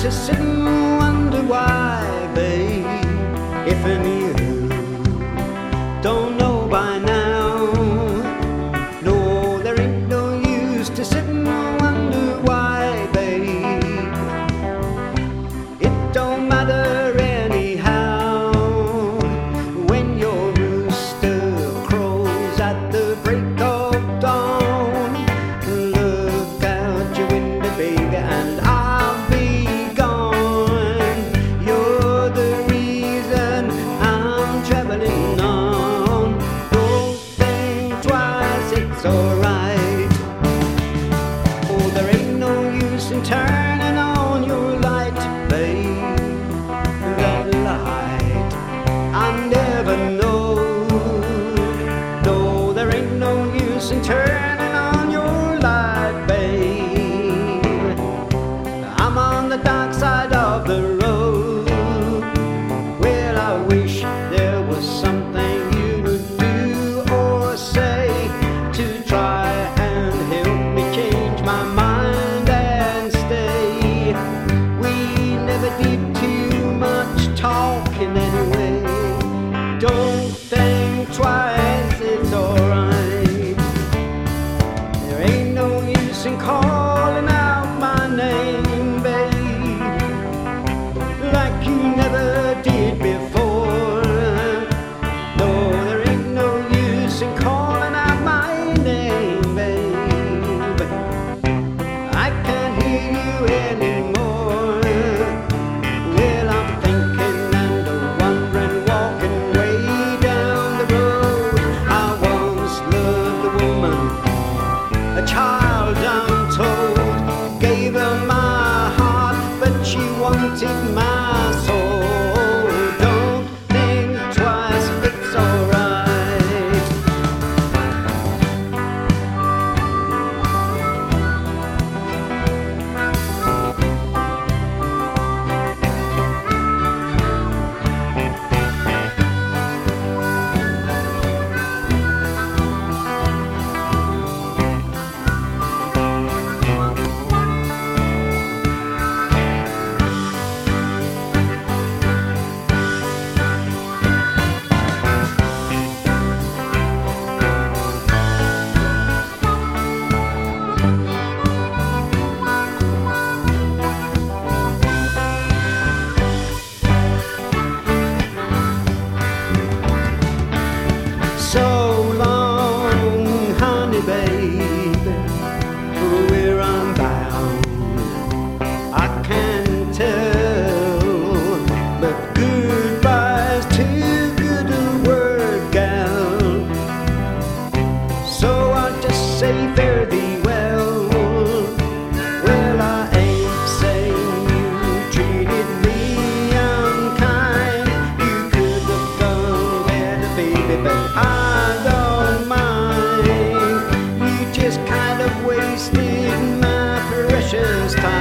to sit and wonder why, babe. If any of you don't know by now, no, there ain't no use to sit and wonder why, babe. It don't matter anyhow when your rooster crows at the break of dawn. Look out your window, baby, and I'll be gone. You're the reason I'm traveling on. Don't think twice, it's alright. Oh, there ain't no use in turning on your light, babe. That light I never know. No, there ain't no use in turning on your light, babe. I'm on the dark side of the road. Well, I wish there was something you would do or say to try and help me change my mind and stay. We never did too much talking anyway. Don't think twice, it's alright. There ain't no use in calling out my name, babe, like you never did before. No, there ain't no use in calling out my name, babe. I can't hear you anymore. Well, I'm thinking and wondering, walking way down the road. I once loved a woman, a child untold. Gave her my heart, but she wanted my soul. Don't think twice, it's alright. So long, honey, babe, for where I'm bound I can't tell. But goodbye's too good a word, gal, so I'll just say fare thee well. Well, I ain't saying you treated me unkind. You could have done better, baby, but I don't mind. You just kind of wasted my precious time.